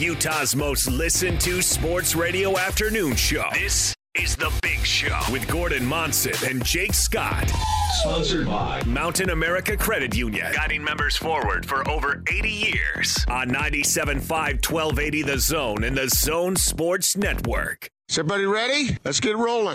Utah's most listened to sports radio afternoon show. This is The Big Show with Gordon Monson and Jake Scott. Sponsored by Mountain America Credit Union. Guiding members forward for over 80 years. On 97.5, 1280 The Zone and the Zone Sports Network. Is everybody ready? Let's get rolling.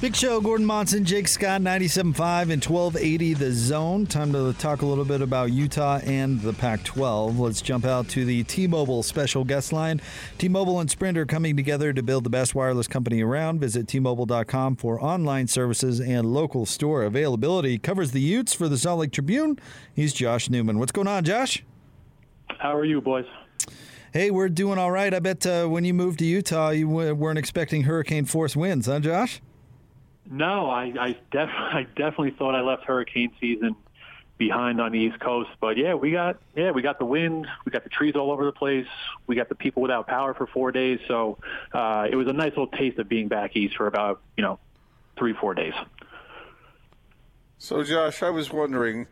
Big Show, Gordon Monson, Jake Scott, 97.5 and 1280 The Zone. Time to talk a little bit about Utah and the Pac-12. Let's jump out to the T-Mobile special guest line. T-Mobile and Sprint are coming together to build the best wireless company around. Visit T-Mobile.com for online services and local store availability. Covers the Utes for the Salt Lake Tribune. He's Josh Newman. What's going on, Josh? How are you, boys? Hey, we're doing all right. I bet when you moved to Utah, you weren't expecting hurricane-force winds, huh, Josh? No, I definitely thought I left hurricane season behind on the East Coast, but we got the wind, we got the trees all over the place, we got the people without power for 4 days, so it was a nice little taste of being back east for about 3-4 days. So, Josh, I was wondering,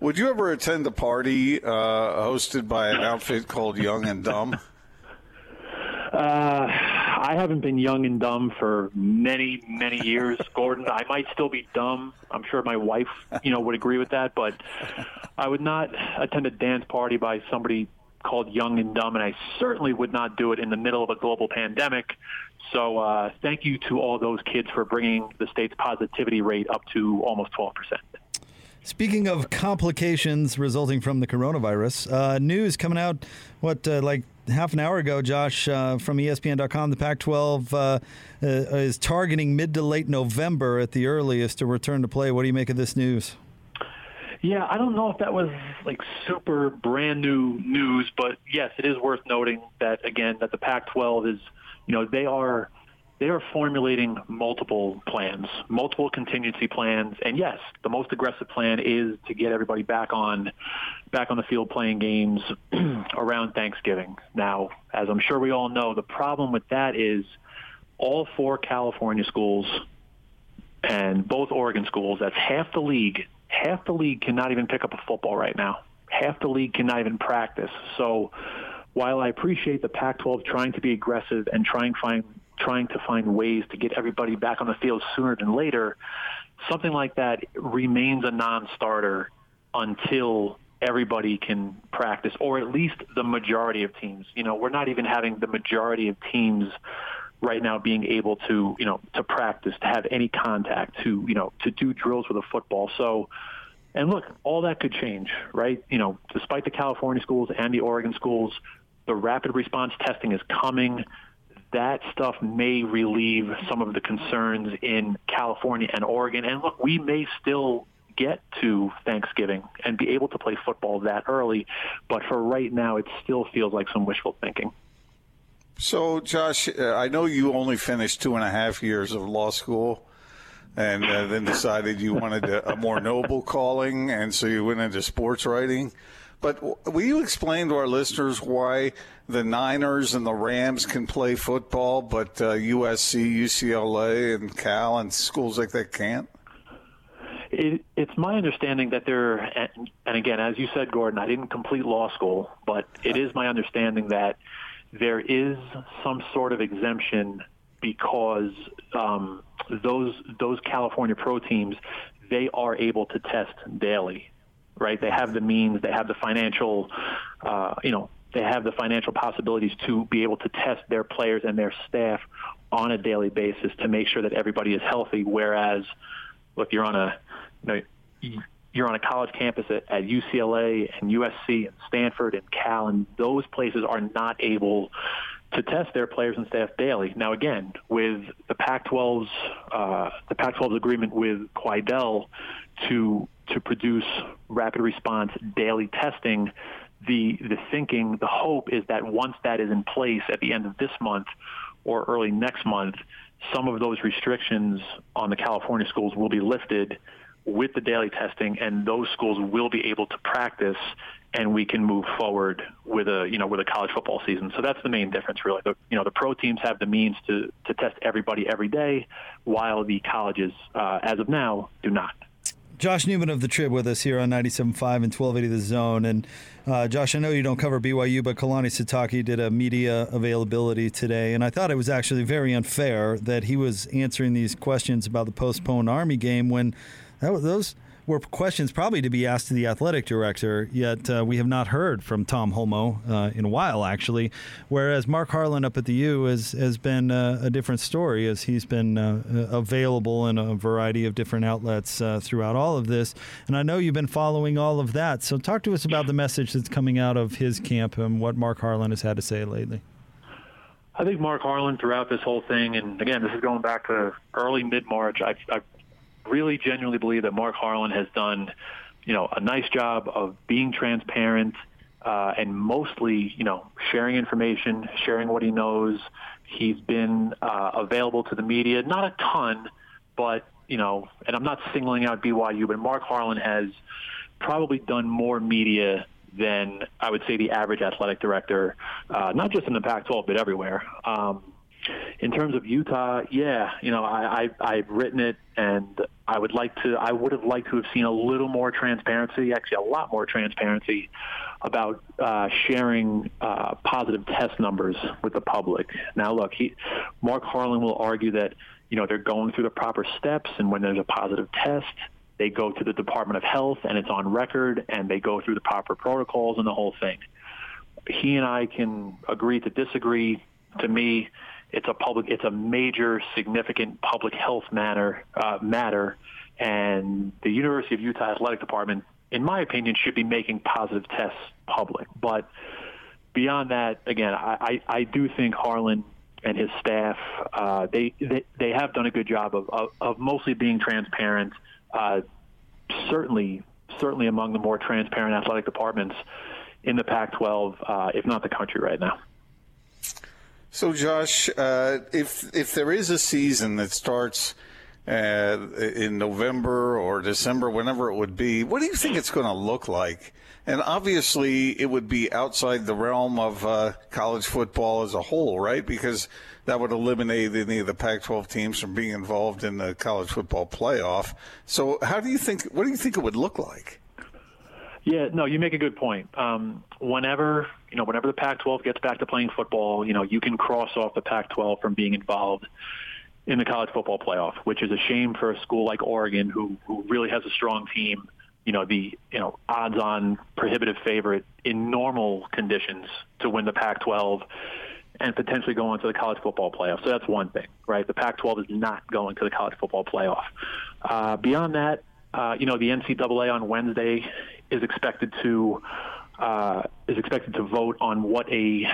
would you ever attend a party hosted by an outfit called Young and Dumb? I haven't been young and dumb for many, many years, Gordon. I might still be dumb. I'm sure my wife, would agree with that. But I would not attend a dance party by somebody called Young and Dumb, and I certainly would not do it in the middle of a global pandemic. So thank you to all those kids for bringing the state's positivity rate up to almost 12%. Speaking of complications resulting from the coronavirus, news coming out, half an hour ago, Josh, from ESPN.com, the Pac-12 is targeting mid to late November at the earliest to return to play. What do you make of this news? Yeah, I don't know if that was super brand new news, but yes, it is worth noting that the Pac-12 is, they are formulating multiple plans, multiple contingency plans, and yes, the most aggressive plan is to get everybody back on the field playing games around Thanksgiving. Now, as I'm sure we all know, the problem with that is all four California schools and both Oregon schools, that's half the league cannot even pick up a football right now. Half the league cannot even practice. So while I appreciate the Pac-12 trying to be aggressive and trying to find ways to get everybody back on the field sooner than later, something like that remains a non-starter until everybody can practice, or at least the majority of teams. We're not even having the majority of teams right now being able to, to practice, to have any contact, to, to do drills with a football. So, and look, all that could change, right? Despite the California schools and the Oregon schools, the rapid response testing is coming. That stuff may relieve some of the concerns in California and Oregon. And look, we may still get to Thanksgiving and be able to play football that early. But for right now, it still feels like some wishful thinking. So, Josh, I know you only finished 2.5 years of law school and then decided you wanted a more noble calling, and so you went into sports writing. But will you explain to our listeners why the Niners and the Rams can play football, but USC, UCLA, and Cal and schools like that can't? It's my understanding that there, and again, as you said, Gordon, I didn't complete law school, but it is my understanding that there is some sort of exemption because those California pro teams, they are able to test daily. Right, they have the means, they have the financial, they have the financial possibilities to be able to test their players and their staff on a daily basis to make sure that everybody is healthy. Whereas, look, you're on a college campus at UCLA and USC and Stanford and Cal, and those places are not able to test their players and staff daily. Now, again, with the Pac-12's agreement with Quidel to produce rapid response daily testing, the thinking, the hope is that once that is in place at the end of this month, or early next month, some of those restrictions on the California schools will be lifted with the daily testing, and those schools will be able to practice, and we can move forward with a college football season. So that's the main difference, really. The pro teams have the means to test everybody every day, while the colleges, as of now, do not. Josh Newman of the Trib with us here on 97.5 and 1280 The Zone. And, Josh, I know you don't cover BYU, but Kalani Sitake did a media availability today, and I thought it was actually very unfair that he was answering these questions about the postponed Army game when those were questions probably to be asked to the athletic director, yet we have not heard from Tom Holmoe in a while, actually, whereas Mark Harlan up at the U has been a different story, as he's been available in a variety of different outlets throughout all of this. And I know you've been following all of that, so talk to us about the message that's coming out of his camp and what Mark Harlan has had to say lately. I think Mark Harlan throughout this whole thing, and again, this is going back to early mid-March, I really genuinely believe that Mark Harlan has done, a nice job of being transparent and mostly, sharing information, sharing what he knows. He's been available to the media, not a ton, but, and I'm not singling out BYU, but Mark Harlan has probably done more media than I would say the average athletic director, not just in the Pac-12, but everywhere. In terms of Utah, I've written it, and I would have liked to have seen a little more transparency, actually a lot more transparency, about sharing positive test numbers with the public. Now, look, Mark Harlan will argue that, they're going through the proper steps, and when there's a positive test, they go to the Department of Health, and it's on record, and they go through the proper protocols and the whole thing. He and I can agree to disagree. To me, it's a major, significant public health matter, and the University of Utah Athletic Department, in my opinion, should be making positive tests public. But beyond that, again, I do think Harlan and his staff, they have done a good job of mostly being transparent, certainly among the more transparent athletic departments in the Pac-12, if not the country right now. So, Josh, if there is a season that starts in November or December, whenever it would be, what do you think it's going to look like? And obviously it would be outside the realm of college football as a whole, right? Because that would eliminate any of the Pac-12 teams from being involved in the college football playoff. So what do you think it would look like? Yeah, no, you make a good point. Whenever the Pac-12 gets back to playing football, you can cross off the Pac-12 from being involved in the college football playoff, which is a shame for a school like Oregon, who really has a strong team. The odds-on prohibitive favorite in normal conditions to win the Pac-12 and potentially go on to the college football playoff. So that's one thing, right? The Pac-12 is not going to the college football playoff. Beyond that, the NCAA on Wednesday is expected to vote on what the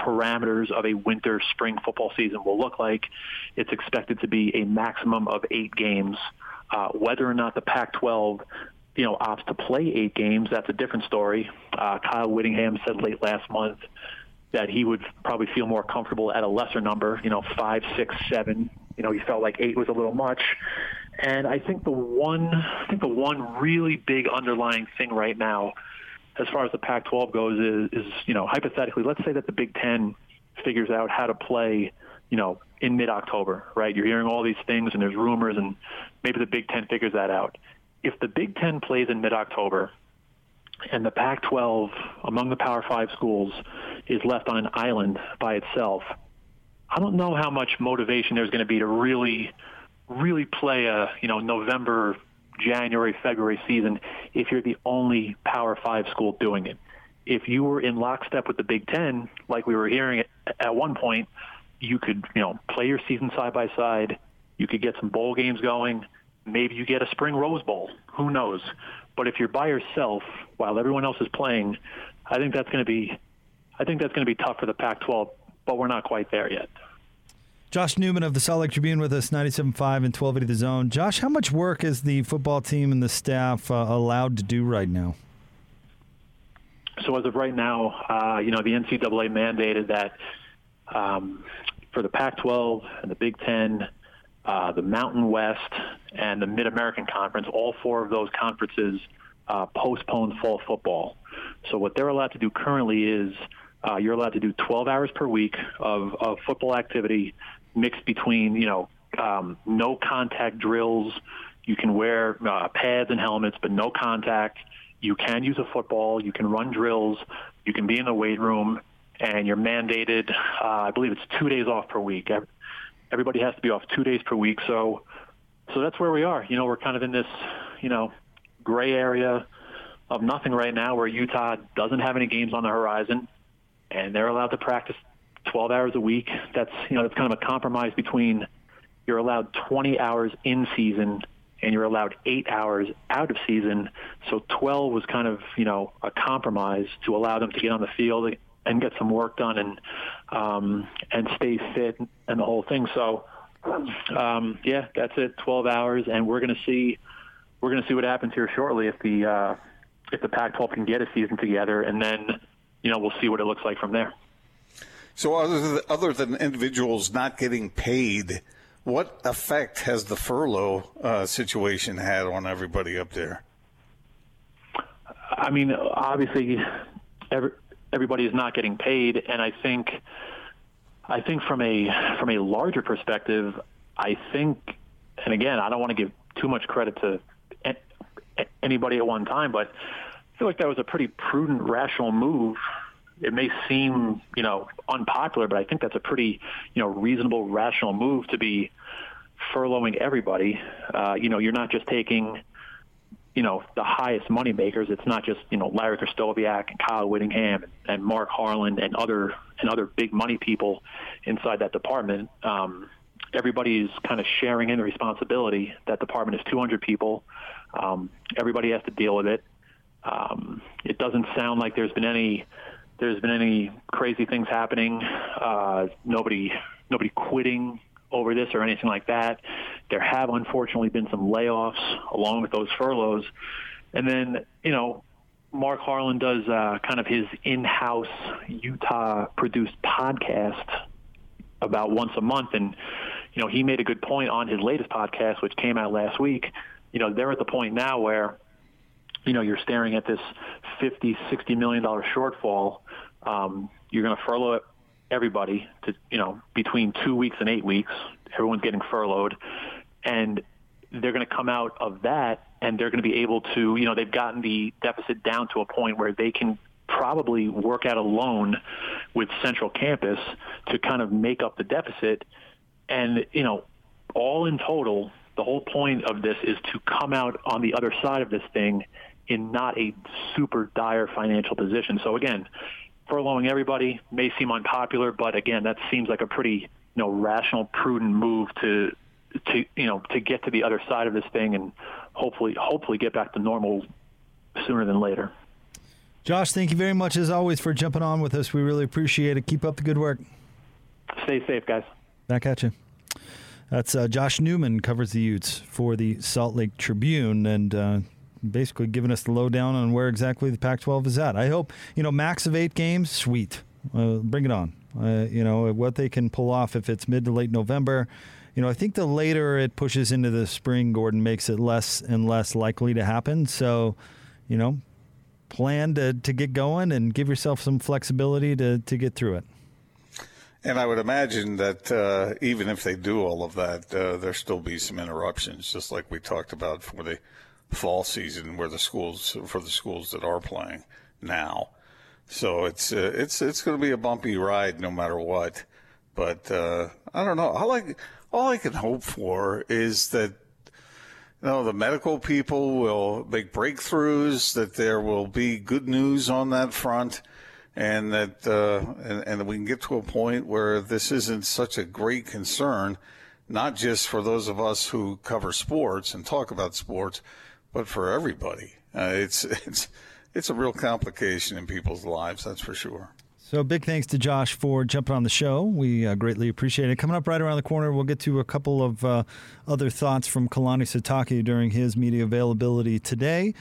parameters of a winter spring football season will look like. It's expected to be a maximum of 8 games. Whether or not the Pac-12 opts to play 8 games, that's a different story. Kyle Whittingham said late last month that he would probably feel more comfortable at a lesser number, 5, 6, 7. He felt like 8 was a little much. And I think the one really big underlying thing right now, as far as the Pac-12 goes, is hypothetically, let's say that the Big Ten figures out how to play, in mid-October, right? You're hearing all these things, and there's rumors, and maybe the Big Ten figures that out. If the Big Ten plays in mid-October, and the Pac-12, among the Power 5 schools, is left on an island by itself, I don't know how much motivation there's going to be to really play a November, January, February season if you're the only Power 5 school doing it. If you were in lockstep with the Big Ten, like we were hearing at one point, you could play your season side by side. You could get some bowl games going. Maybe you get a spring Rose Bowl. Who knows? But if you're by yourself while everyone else is playing, I think that's going to be tough for the Pac-12. But we're not quite there yet. Josh Newman of the Salt Lake Tribune with us, 97.5 and 1280 The Zone. Josh, how much work is the football team and the staff allowed to do right now? So as of right now, the NCAA mandated that for the Pac-12 and the Big Ten, the Mountain West, and the Mid-American Conference, all four of those conferences postponed fall football. So what they're allowed to do currently is you're allowed to do 12 hours per week of football activity mixed between, no contact drills. You can wear pads and helmets, but no contact. You can use a football. You can run drills. You can be in the weight room, and you're mandated, I believe it's 2 days off per week. Everybody has to be off 2 days per week. So that's where we are. We're kind of in this, gray area of nothing right now, where Utah doesn't have any games on the horizon, and they're allowed to practice 12 hours a week. That's, that's kind of a compromise between you're allowed 20 hours in season and you're allowed 8 hours out of season. So 12 was kind of, a compromise to allow them to get on the field and get some work done and stay fit and the whole thing. So, that's it. 12 hours. And we're going to see what happens here shortly if the Pac-12 can get a season together, and then, we'll see what it looks like from there. So other than individuals not getting paid, what effect has the furlough situation had on everybody up there? I mean, obviously, everybody is not getting paid, and I think from a larger perspective, and again, I don't want to give too much credit to anybody at one time, but I feel like that was a pretty prudent, rational move. It may seem, unpopular, but I think that's a pretty, reasonable, rational move to be furloughing everybody. You're not just taking, the highest money makers. It's not just, Larry Kristoviak and Kyle Whittingham and Mark Harlan and other big money people inside that department. Everybody's kind of sharing in the responsibility. That department is 200 people. Everybody has to deal with it. It doesn't sound like there's been any crazy things happening. Nobody quitting over this or anything like that. There have unfortunately been some layoffs along with those furloughs. And then, Mark Harlan does kind of his in-house Utah-produced podcast about once a month. And, he made a good point on his latest podcast, which came out last week. They're at the point now where, you're staring at this $50, $60 million shortfall. You're going to furlough everybody to, between 2 weeks and 8 weeks. Everyone's getting furloughed. And they're going to come out of that, and they're going to be able to, they've gotten the deficit down to a point where they can probably work out a loan with Central Campus to kind of make up the deficit. And, all in total, the whole point of this is to come out on the other side of this thing in not a super dire financial position. So again, furloughing everybody may seem unpopular, but again, that seems like a pretty, rational, prudent move to get to the other side of this thing and hopefully get back to normal sooner than later. Josh, thank you very much as always for jumping on with us. We really appreciate it. Keep up the good work. Stay safe, guys. Back at you. That's Josh Newman, covers the Utes for the Salt Lake Tribune, and basically giving us the lowdown on where exactly the Pac-12 is at. I hope, max of 8 games, sweet. Bring it on. What they can pull off if it's mid to late November. I think the later it pushes into the spring, Gordon, makes it less and less likely to happen. So, plan to get going and give yourself some flexibility to get through it. And I would imagine that even if they do all of that, there'll still be some interruptions, just like we talked about for the fall season, for the schools that are playing now. So it's going to be a bumpy ride no matter what. But I don't know. All I can hope for is that the medical people will make breakthroughs, that there will be good news on that front. And that and we can get to a point where this isn't such a great concern, not just for those of us who cover sports and talk about sports, but for everybody. It's a real complication in people's lives, that's for sure. So big thanks to Josh for jumping on the show. We greatly appreciate it. Coming up right around the corner, we'll get to a couple of other thoughts from Kalani Sitake during his media availability today.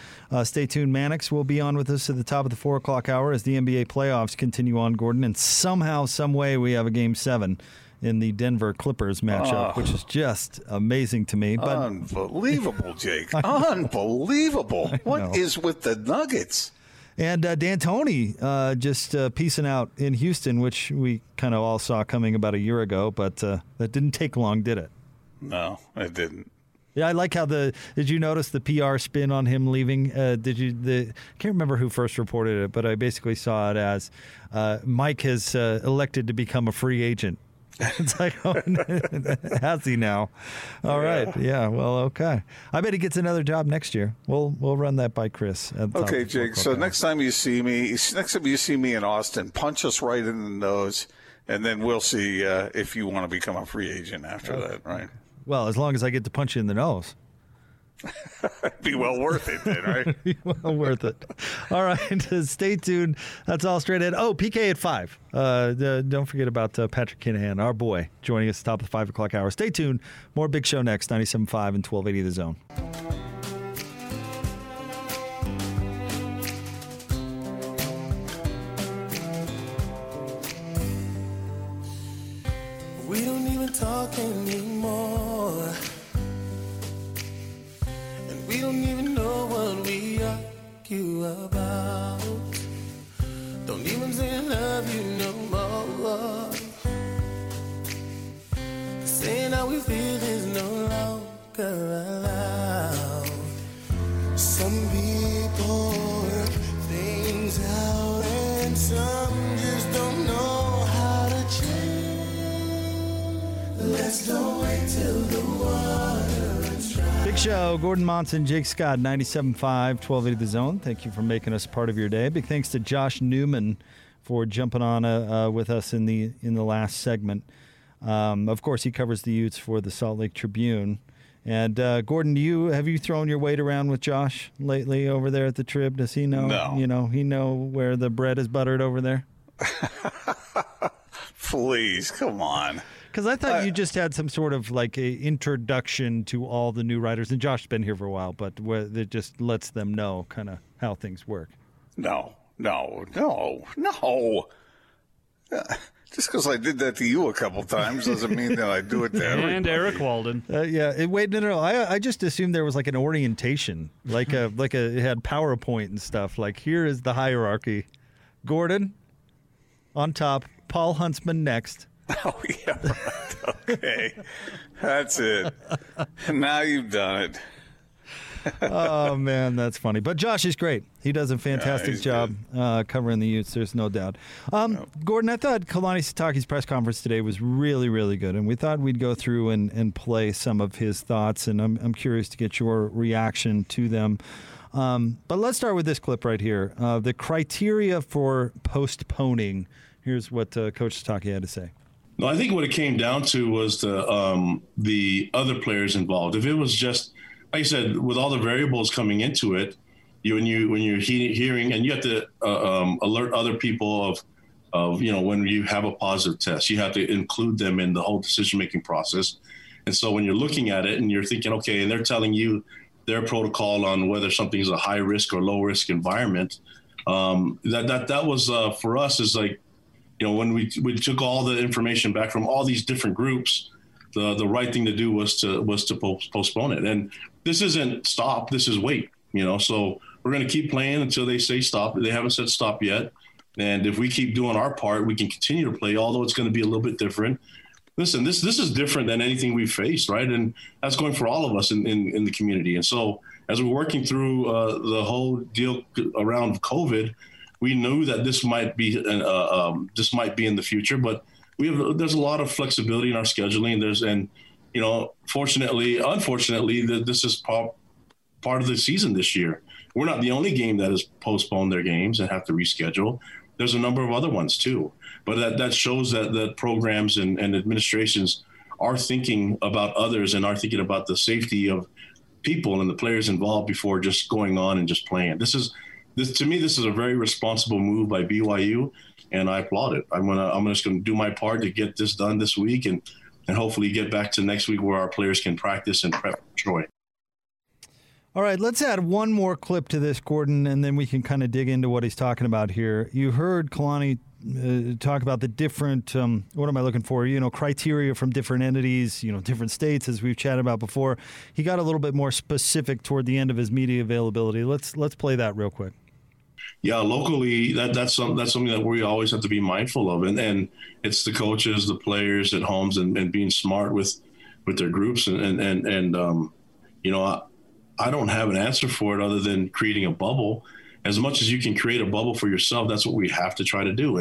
Stay tuned. Mannix will be on with us at the top of the 4 o'clock hour as the NBA playoffs continue on, Gordon. And somehow, some way, we have a Game 7 in the Denver Clippers matchup, which is just amazing to me. But unbelievable, Jake. Unbelievable. What is with the Nuggets? And D'Antoni just piecing out in Houston, which we kind of all saw coming about a year ago, but that didn't take long, did it? No, it didn't. Yeah, I like how did you notice the PR spin on him leaving? I can't remember who first reported it, but I basically saw it as Mike has elected to become a free agent. It's like, oh, has he now? All right. Yeah. Well, okay. I bet he gets another job next year. We'll run that by Chris. Okay, Jake. So next time you see me in Austin, punch us right in the nose, and then we'll see if you want to become a free agent after that, right? Well, as long as I get to punch you in the nose. Be well worth it then, right? Be well worth it. All right, stay tuned. That's all straight ahead. Oh, PK at 5. Don't forget about Patrick Kinahan, our boy, joining us at the top of the 5 o'clock hour. Stay tuned. More Big Show next, 97.5 and 1280 The Zone. We don't even talk anymore. Don't even know what we argue about. Don't even say I love you no more. Saying how we feel is no longer allowed. Some people work things out, and some just don't know how to change. Let's don't wait till the water. Big Show, Gordon Monson, Jake Scott, 97.5, 1280 The Zone. Thank you for making us part of your day. Big thanks to Josh Newman for jumping on with us in the last segment. Of course, he covers the Utes for the Salt Lake Tribune. And, Gordon, have you thrown your weight around with Josh lately over there at the Trib? Does he know? No. He know where the bread is buttered over there? Please, come on. Because I thought you just had some sort of like a introduction to all the new writers. And Josh's been here for a while, but it just lets them know kind of how things work. No. Just because I did that to you a couple times doesn't mean that I do it to everybody. And Eric Walden. Wait, no. I just assumed there was like an orientation, like it had PowerPoint and stuff. Like, here is the hierarchy. Gordon on top, Paul Huntsman next. Oh, yeah, right. Okay. That's it. Now you've done it. Oh, man, that's funny. But Josh is great. He does a fantastic job covering the Utes, there's no doubt. Gordon, I thought Kalani Sitake's press conference today was really, really good, and we thought we'd go through and play some of his thoughts, and I'm curious to get your reaction to them. But let's start with this clip right here. The criteria for postponing. Here's what Coach Sitake had to say. No, I think what it came down to was the other players involved. If it was just, like you said, with all the variables coming into it, when you're hearing, and you have to alert other people of when you have a positive test, you have to include them in the whole decision-making process. And so when you're looking at it and you're thinking, okay, and they're telling you their protocol on whether something is a high-risk or low-risk environment, that was for us is like, when we took all the information back from all these different groups, the right thing to do was to postpone it. And this isn't stop, this is wait. So we're going to keep playing until they say stop. They haven't said stop yet. And if we keep doing our part, we can continue to play, although it's going to be a little bit different. Listen, this is different than anything we've faced, right? And that's going for all of us in the community. And so as we're working through the whole deal around COVID, we knew that this might be in the future, but there's a lot of flexibility in our scheduling. Unfortunately, this is part of the season this year. We're not the only game that has postponed their games and have to reschedule. There's a number of other ones too, but that shows that the programs and administrations are thinking about others and are thinking about the safety of people and the players involved before just going on and just playing. This is a very responsible move by BYU, and I applaud it. I'm just going to do my part to get this done this week and hopefully get back to next week where our players can practice and prep for Troy. All right, let's add one more clip to this, Gordon, and then we can kind of dig into what he's talking about here. You heard Kalani talk about the different, what am I looking for, criteria from different entities, different states, as we've chatted about before. He got a little bit more specific toward the end of his media availability. Let's play that real quick. Yeah, locally, that's something that we always have to be mindful of. And it's the coaches, the players at homes, and being smart with their groups. I don't have an answer for it other than creating a bubble. As much as you can create a bubble for yourself, that's what we have to try to do.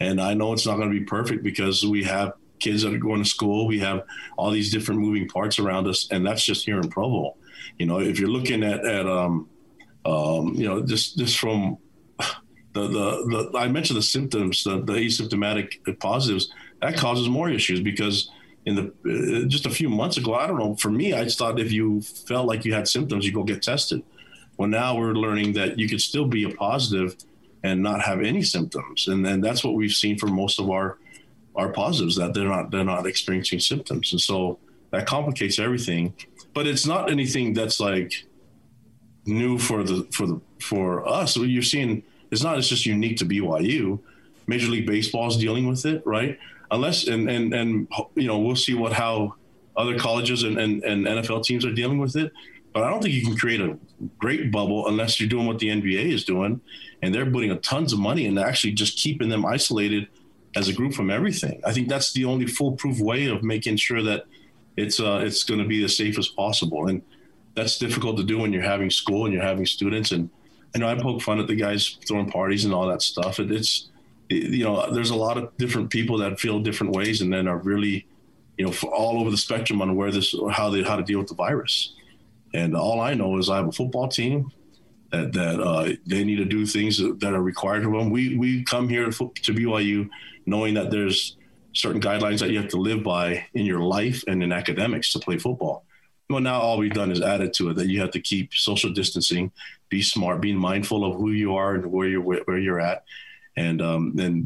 And I know it's not going to be perfect because we have kids that are going to school. We have all these different moving parts around us, and that's just here in Provo. If you're looking just from the I mentioned the symptoms, the asymptomatic positives, that causes more issues because just a few months ago, I don't know, for me, I just thought if you felt like you had symptoms, you go get tested. Well, now we're learning that you could still be a positive and not have any symptoms. And then that's what we've seen for most of our positives, that they're not experiencing symptoms. And so that complicates everything, but it's not anything that's like new for us. What you're seeing, it's just unique to BYU. Major League Baseball is dealing with it, right? Unless, and we'll see how other colleges and NFL teams are dealing with it. But I don't think you can create a great bubble unless you're doing what the NBA is doing, and they're putting tons of money in actually just keeping them isolated as a group from everything. I think that's the only foolproof way of making sure that it's going to be as safe as possible. And that's difficult to do when you're having school and you're having students. And I poke fun at the guys throwing parties and all that stuff. And there's a lot of different people that feel different ways and then are really, all over the spectrum on how to deal with the virus. And all I know is I have a football team that they need to do things that are required of them. We come here to BYU knowing that there's certain guidelines that you have to live by in your life and in academics to play football. Well, now all we've done is added to it that you have to keep social distancing, be smart, being mindful of who you are and where you're at. And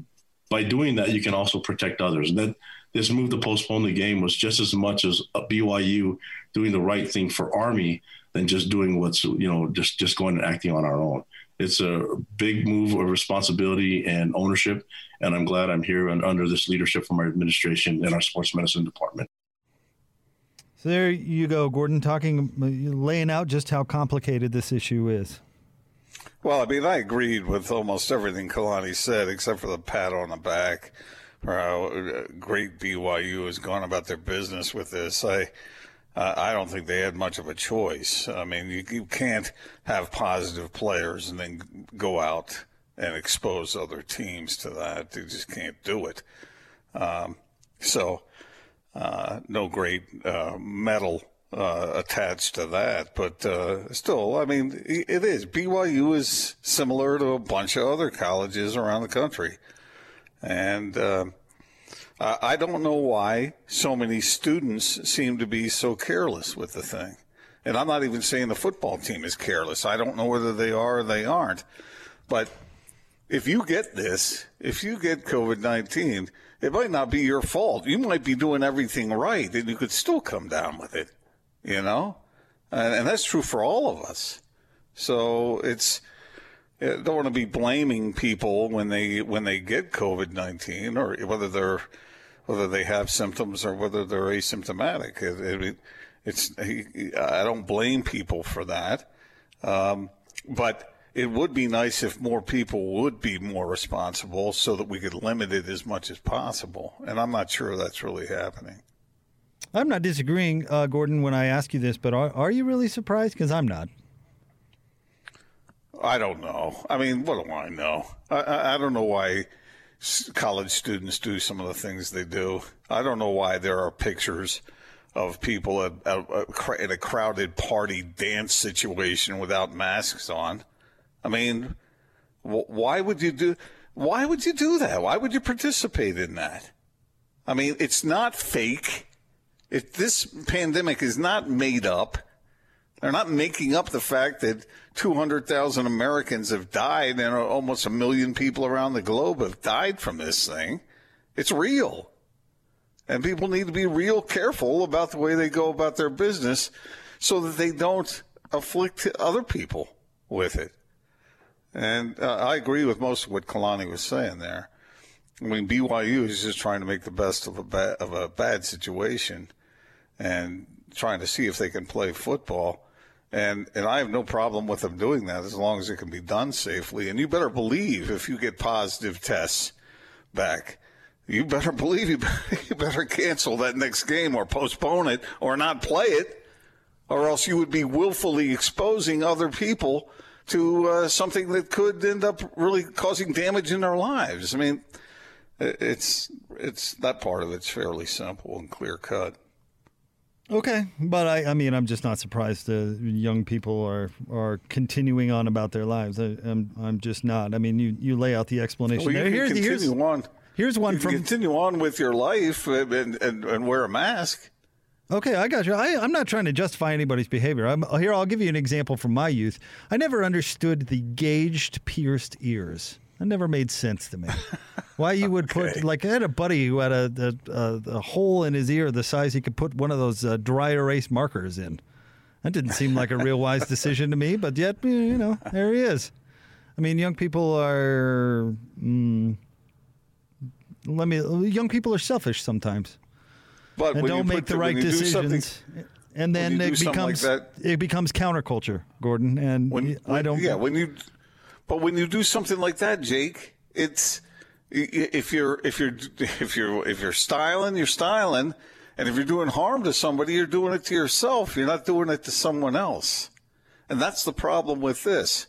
by doing that, you can also protect others. And that this move to postpone the game was just as much as BYU doing the right thing for Army than just doing what's, just going and acting on our own. It's a big move of responsibility and ownership. And I'm glad I'm here and under this leadership from our administration and our sports medicine department. So there you go, Gordon, laying out just how complicated this issue is. Well, I agreed with almost everything Kalani said, except for the pat on the back for how great BYU has gone about their business with this. I don't think they had much of a choice. You can't have positive players and then go out and expose other teams to that. You just can't do it. No great medal attached to that, but still, it is. BYU is similar to a bunch of other colleges around the country, and I don't know why so many students seem to be so careless with the thing. And I'm not even saying the football team is careless. I don't know whether they are or they aren't, but if you get COVID-19, it might not be your fault. You might be doing everything right, and you could still come down with it, And that's true for all of us. So I don't want to be blaming people when they get COVID-19 or whether they have symptoms or whether they're asymptomatic. I don't blame people for that, but it would be nice if more people would be more responsible so that we could limit it as much as possible. And I'm not sure that's really happening. I'm not disagreeing, Gordon, when I ask you this, but are you really surprised? Because I'm not. I don't know. What do I know? I don't know why college students do some of the things they do. I don't know why there are pictures of people at a crowded party dance situation without masks on. Why would you do that? Why would you participate in that? It's not fake. If this pandemic is not made up, they're not making up the fact that 200,000 Americans have died and almost 1 million people around the globe have died from this thing. It's real. And people need to be real careful about the way they go about their business so that they don't afflict other people with it. And I agree with most of what Kalani was saying there. I mean, BYU is just trying to make the best of a bad situation and trying to see if they can play football. And I have no problem with them doing that as long as it can be done safely. And you better believe if you get positive tests back, you better believe you better cancel that next game or postpone it or not play it, or else you would be willfully exposing other people to something that could end up really causing damage in their lives. I mean, it's that part of it's fairly simple and clear cut. Okay, but I mean, I'm just not surprised the young people are continuing on about their lives. I'm just not. I mean, you lay out the explanation. Well, continue on with your life and wear a mask. Okay, I got you. I'm not trying to justify anybody's behavior. Here, I'll give you an example from my youth. I never understood the gauged, pierced ears. That never made sense to me. Why you would put, like, I had a buddy who had a hole in his ear the size he could put one of those dry erase markers in. That didn't seem like a real wise decision to me, but yet, you know, there he is. I mean, young people are selfish sometimes. But and don't make the right decisions. And then it becomes counterculture, Gordon. And But when you do something like that, Jake, it's if you're styling, you're styling, and if you're doing harm to somebody, you're doing it to yourself. You're not doing it to someone else, and that's the problem with this.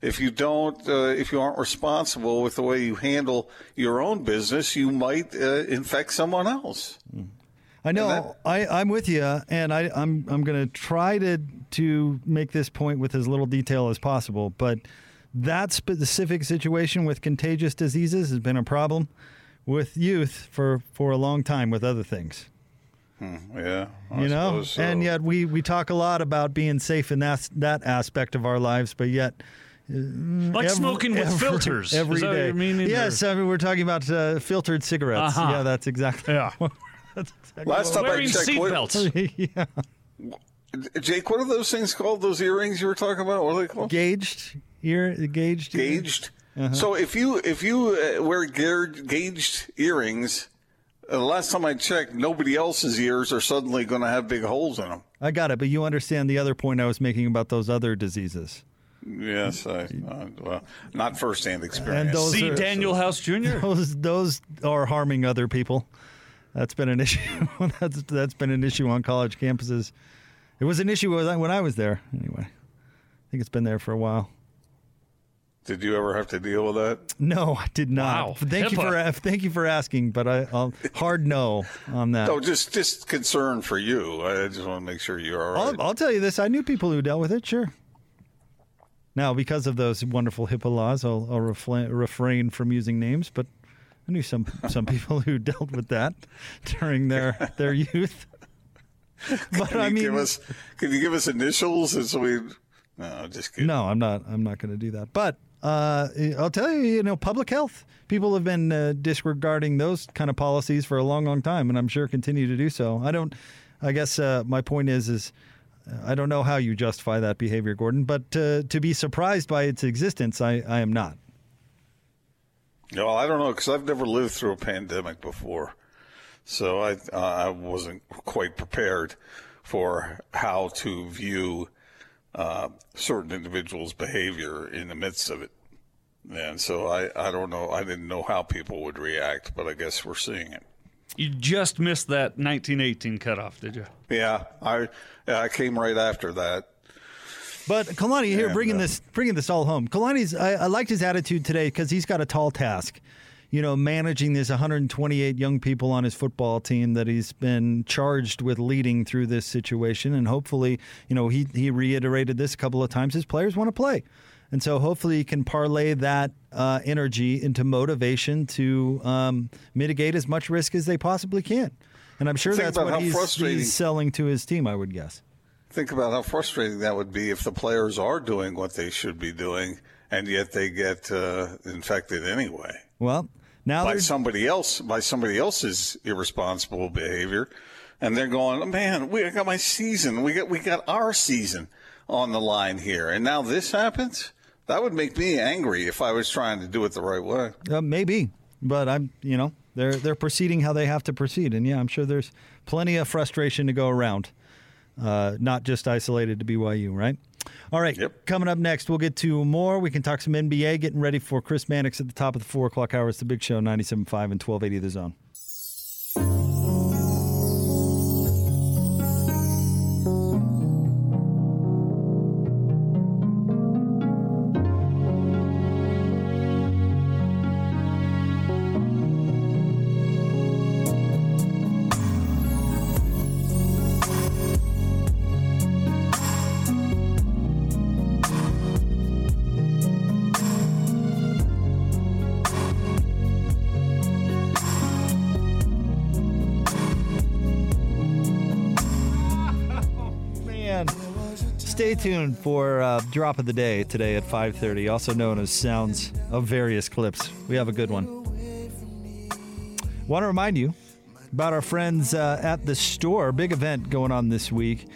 If you don't, if you aren't responsible with the way you handle your own business, you might infect someone else. I know. I'm with you, and I'm going to try to make this point with as little detail as possible, but. That specific situation with contagious diseases has been a problem with youth for a long time with other things. Yeah, I suppose so. And yet we talk a lot about being safe in that aspect of our lives, but yet... like smoking with filters. Every day. Yes, I mean, we're talking about filtered cigarettes. Uh-huh. Yeah, that's exactly... Yeah. That's exactly last time I checked... Wearing seatbelts. Yeah. Jake, what are those things called, those earrings you were talking about? What are they called? Gauged. Uh-huh. So if you wear gauged earrings, last time I checked, nobody else's ears are suddenly going to have big holes in them. I got it, but you understand the other point I was making about those other diseases. Yes, well, not firsthand experience. See Daniel House Jr. Those are harming other people. That's been an issue. That's been an issue on college campuses. It was an issue when I was there. Anyway, I think it's been there for a while. Did you ever have to deal with that? No, I did not. Wow. Thank you for asking, but I'll hard no on that. No, just concern for you. I just want to make sure you're all right. I'll tell you this. I knew people who dealt with it, sure. Now, because of those wonderful HIPAA laws, I'll refrain from using names, but I knew some people who dealt with that during their youth. But can you give us initials? And so we... No, just kidding. No, I'm not going to do that. But... I'll tell you, public health. People have been disregarding those kind of policies for a long, long time, and I'm sure continue to do so. I guess my point is I don't know how you justify that behavior, Gordon, but to be surprised by its existence, I am not. No, I don't know, because I've never lived through a pandemic before, so I wasn't quite prepared for how to view certain individuals' behavior in the midst of it. And so I don't know. I didn't know how people would react, but I guess we're seeing it. You just missed that 1918 cutoff, did you? Yeah, I came right after that. But Kalani here, bringing this all home. Kalani's, I liked his attitude today because he's got a tall task. Managing this 128 young people on his football team that he's been charged with leading through this situation. And hopefully, he reiterated this a couple of times. His players want to play. And so hopefully he can parlay that energy into motivation to mitigate as much risk as they possibly can. And I'm sure that's what he's selling to his team, I would guess. Think about how frustrating that would be if the players are doing what they should be doing, and yet they get infected anyway. Well, now by somebody else's irresponsible behavior, and they're going, oh, man, we got my season. We got our season on the line here, and now this happens. That would make me angry if I was trying to do it the right way. Maybe. But I'm, you know, they're proceeding how they have to proceed, and yeah, I'm sure there's plenty of frustration to go around, not just isolated to BYU, right? All right, yep. Coming up next, we'll get to more. We can talk some NBA, getting ready for Chris Mannix at the top of the 4 o'clock hour. It's The Big Show, 97.5 and 1280 The Zone. Stay tuned for Drop of the Day today at 5:30, also known as Sounds of Various Clips. We have a good one. Want to remind you about our friends at the store. Big event going on this week.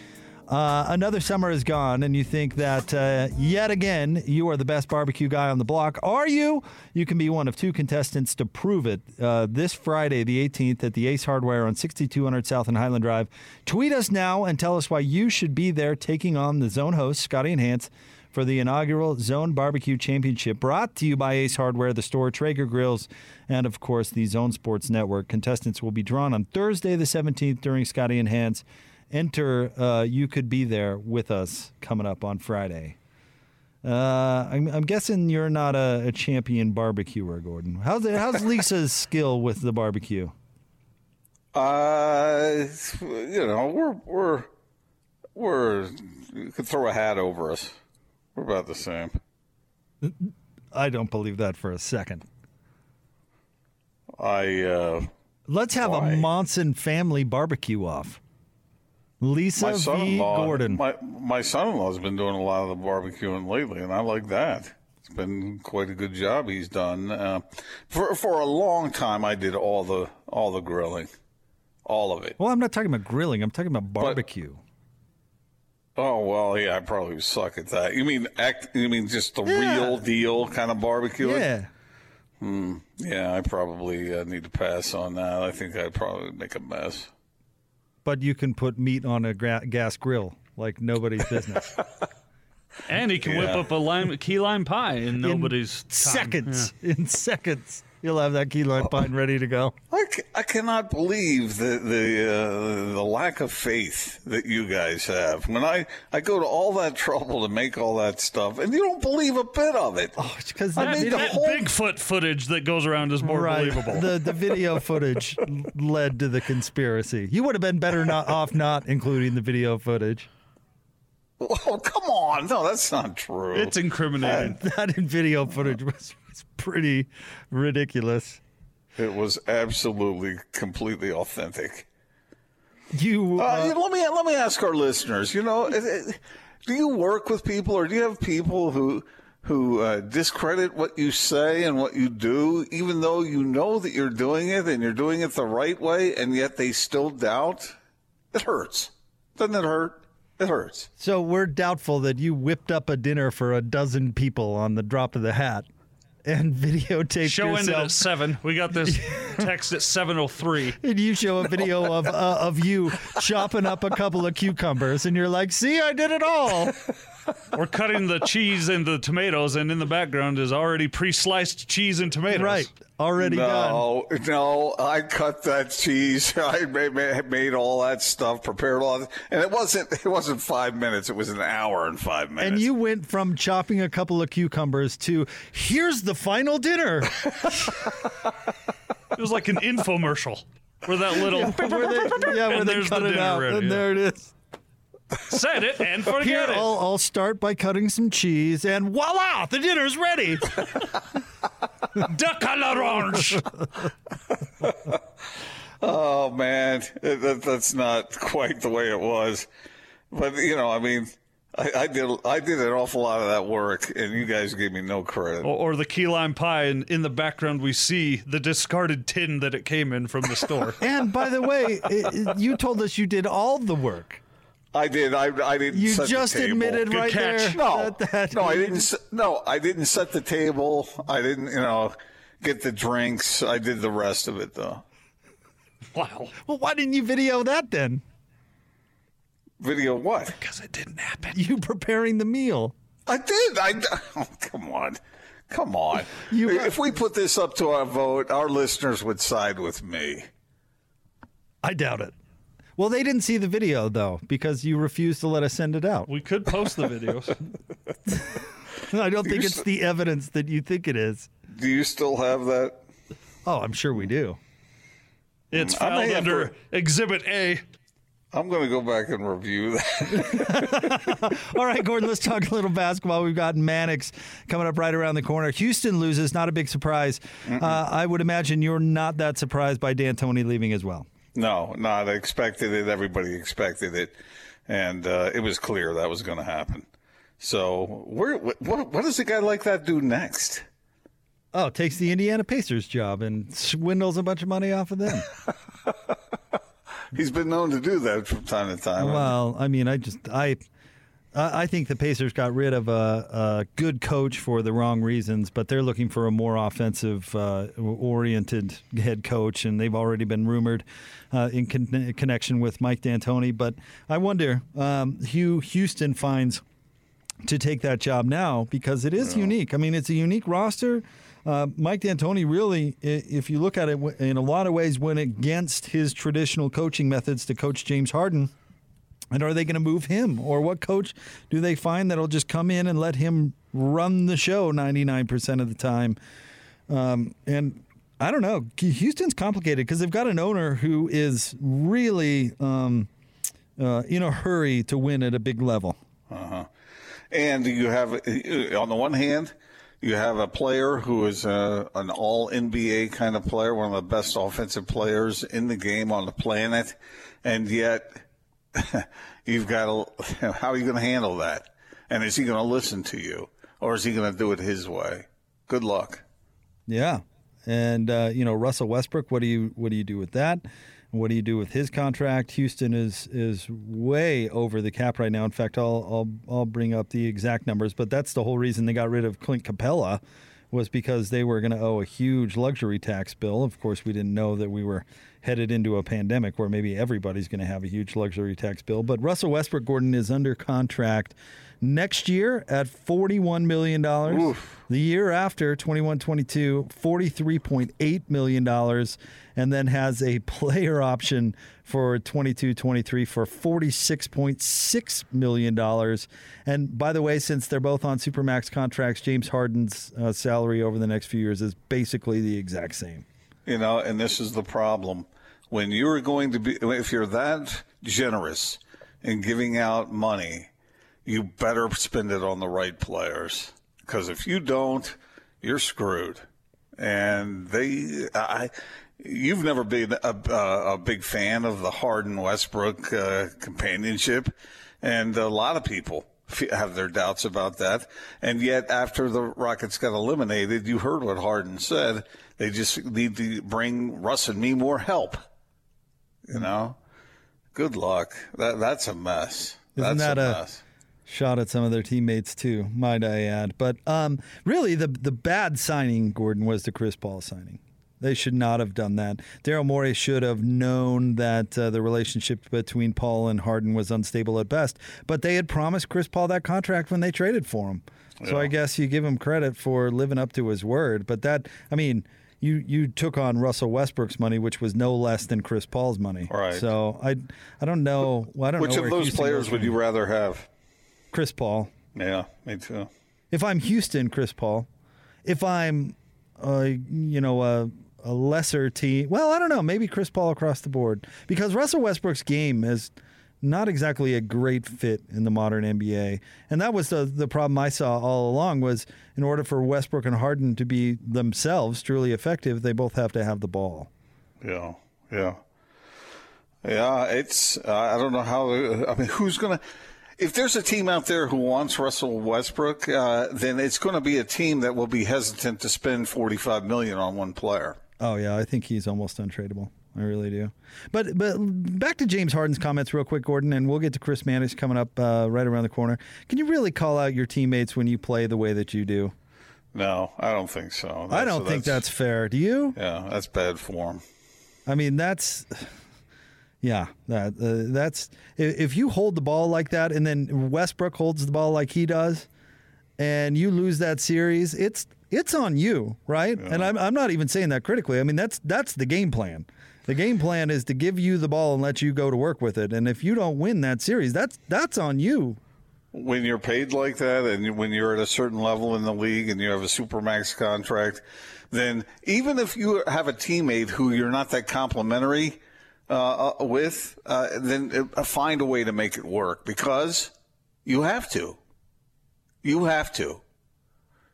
Another summer is gone, and you think that yet again you are the best barbecue guy on the block. Are you? You can be one of two contestants to prove it this Friday, the 18th, at the Ace Hardware on 6200 South and Highland Drive. Tweet us now and tell us why you should be there taking on the Zone hosts, Scotty and Hans, for the inaugural Zone Barbecue Championship, brought to you by Ace Hardware, the store, Traeger Grills, and, of course, the Zone Sports Network. Contestants will be drawn on Thursday the 17th during Scotty and Hans. Enter, you could be there with us coming up on Friday. I'm guessing you're not a champion barbecuer, Gordon. How's Lisa's skill with the barbecue? You know, we could throw a hat over us. We're about the same. I don't believe that for a second. Let's have a Monson family barbecue off. Lisa v. Gordon. My son-in-law's been doing a lot of the barbecuing lately, and I like that. It's been quite a good job he's done. For a long time, I did all the grilling, all of it. Well, I'm not talking about grilling. I'm talking about barbecue. I probably suck at that. You mean just the real deal kind of barbecuing? Yeah. Yeah, I probably need to pass on that. I think I'd probably make a mess. But you can put meat on a gas grill like nobody's business. And he can whip up a key lime pie in nobody's seconds. Yeah. In seconds, you'll have that key lime pie ready to go. I cannot believe the lack of faith that you guys have. When I go to all that trouble to make all that stuff, and you don't believe a bit of it. Oh, it's because Bigfoot footage that goes around is more believable. The video footage led to the conspiracy. You would have been better not including the video footage. Oh, come on. No, that's not true. It's incriminating. That video footage was pretty ridiculous. It was absolutely, completely authentic. Let me ask our listeners, you know, do you work with people, or do you have people who discredit what you say and what you do, even though you know that you're doing it and you're doing it the right way, and yet they still doubt? It hurts. Doesn't it hurt? It hurts. So we're doubtful that you whipped up a dinner for a dozen people on the drop of the hat and videotaped yourself. Show ended at 7. We got this text at 7:03. And you show a video of you chopping up a couple of cucumbers, and you're like, see, I did it all. Or cutting the cheese and the tomatoes, and in the background is already pre-sliced cheese and tomatoes. Right. Already done. No, I cut that cheese. I made all that stuff, prepared all that. And it wasn't 5 minutes. It was an hour and 5 minutes. And you went from chopping a couple of cucumbers to, here's the final dinner. It was like an infomercial where that little. Where they cut it out. Ready, and there it is. Said it and forget it. Here, I'll start by cutting some cheese, and voila, the dinner's ready. De color orange. Oh, man, that's not quite the way it was. But, you know, I mean, I did an awful lot of that work, and you guys gave me no credit. Or the key lime pie, and in the background we see the discarded tin that it came in from the store. And, by the way, you told us you did all the work. I did. I didn't. You set just the table. Admitted good right catch. There. No, I didn't. No, I didn't set the table. I didn't. You know, get the drinks. I did the rest of it, though. Wow. Well, why didn't you video that then? Video what? Because it didn't happen. You preparing the meal. I did. Oh, come on. Come on. If we put this up to our vote, our listeners would side with me. I doubt it. Well, they didn't see the video, though, because you refused to let us send it out. We could post the videos. I don't think it's the evidence that you think it is. Do you still have that? Oh, I'm sure we do. It's filed under Exhibit A. I'm going to go back and review that. All right, Gordon, let's talk a little basketball. We've got Mannix coming up right around the corner. Houston loses, not a big surprise. I would imagine you're not that surprised by D'Antoni leaving as well. No, not expected it. Everybody expected it. And it was clear that was going to happen. So what does a guy like that do next? Oh, takes the Indiana Pacers job and swindles a bunch of money off of them. He's been known to do that from time to time. Well, I mean, I think the Pacers got rid of a good coach for the wrong reasons, but they're looking for a more offensive-oriented head coach, and they've already been rumored in connection with Mike D'Antoni. But I wonder, who Houston finds to take that job now, because it is unique. I mean, it's a unique roster. Mike D'Antoni really, if you look at it, in a lot of ways went against his traditional coaching methods to coach James Harden. And are they going to move him? Or what coach do they find that'll just come in and let him run the show 99% of the time? And I don't know. Houston's complicated because they've got an owner who is really in a hurry to win at a big level. Uh-huh. And you have, on the one hand, you have a player who is an all-NBA kind of player, one of the best offensive players in the game on the planet, and yet you've got to, how are you going to handle that? And is he going to listen to you, or is he going to do it his way? Good luck. Yeah, and Russell Westbrook, what do you do with that? What do you do with his contract? Houston is way over the cap right now. In fact, I'll bring up the exact numbers, but that's the whole reason they got rid of Clint Capella, was because they were going to owe a huge luxury tax bill. Of course, we didn't know that we were headed into a pandemic where maybe everybody's going to have a huge luxury tax bill. But Russell Westbrook, Gordon, is under contract next year at $41 million. Oof. The year after, 21-22, $43.8 million, and then has a player option for 22-23 for $46.6 million. And by the way, since they're both on Supermax contracts, James Harden's salary over the next few years is basically the exact same. You know, and this is the problem. When you're going to be, if you're that generous in giving out money, you better spend it on the right players. Because if you don't, you're screwed. And you've never been a big fan of the Harden-Westbrook companionship, and a lot of people have their doubts about that. And yet, after the Rockets got eliminated, you heard what Harden said. They just need to bring Russ and me more help. You know, good luck. That's a mess. Isn't that a mess? Shot at some of their teammates, too, might I add. But really, the bad signing, Gordon, was the Chris Paul signing. They should not have done that. Daryl Morey should have known that the relationship between Paul and Harden was unstable at best. But they had promised Chris Paul that contract when they traded for him. Yeah. So I guess you give him credit for living up to his word. But that, I mean, you took on Russell Westbrook's money, which was no less than Chris Paul's money. Right. So I don't know. Well, I don't know which of those Houston players would you rather have? Chris Paul. Yeah, me too. If I'm Houston, Chris Paul. If I'm, a lesser team, well, I don't know. Maybe Chris Paul across the board, because Russell Westbrook's game is not exactly a great fit in the modern NBA, and that was the problem I saw all along. Was in order for Westbrook and Harden to be themselves truly effective, they both have to have the ball. Yeah, yeah, yeah. It's I don't know how. I mean, who's gonna? If there's a team out there who wants Russell Westbrook, then it's going to be a team that will be hesitant to spend $45 million on one player. Oh, yeah. I think he's almost untradeable. I really do. But back to James Harden's comments real quick, Gordon, and we'll get to Chris Mannix coming up right around the corner. Can you really call out your teammates when you play the way that you do? No, I don't think so. I don't think that's fair. Do you? Yeah, that's bad form. I mean, that's... Yeah, that's if you hold the ball like that and then Westbrook holds the ball like he does and you lose that series, it's on you, right? Yeah. And I'm not even saying that critically. I mean, that's the game plan. The game plan is to give you the ball and let you go to work with it. And if you don't win that series, that's on you. When you're paid like that and when you're at a certain level in the league and you have a supermax contract, then even if you have a teammate who you're not that complimentary then find a way to make it work, because you have to,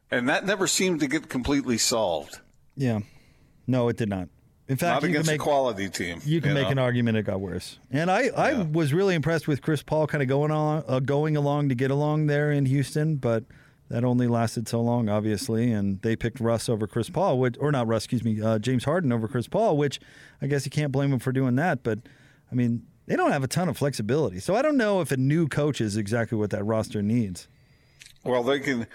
and that never seemed to get completely solved. Yeah, no, it did not. In fact, not against a quality team. You can make an argument it got worse. And I was really impressed with Chris Paul kind of going along to get along there in Houston, but that only lasted so long, obviously, and they picked Russ over Chris Paul, James Harden over Chris Paul, which I guess you can't blame him for doing that, but, I mean, they don't have a ton of flexibility. So I don't know if a new coach is exactly what that roster needs. Well, they can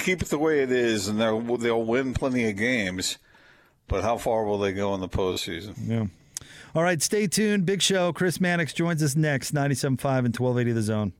keep it the way it is, and they'll win plenty of games, but how far will they go in the postseason? Yeah. All right, stay tuned. Big show. Chris Mannix joins us next, 97.5 and 1280 The Zone.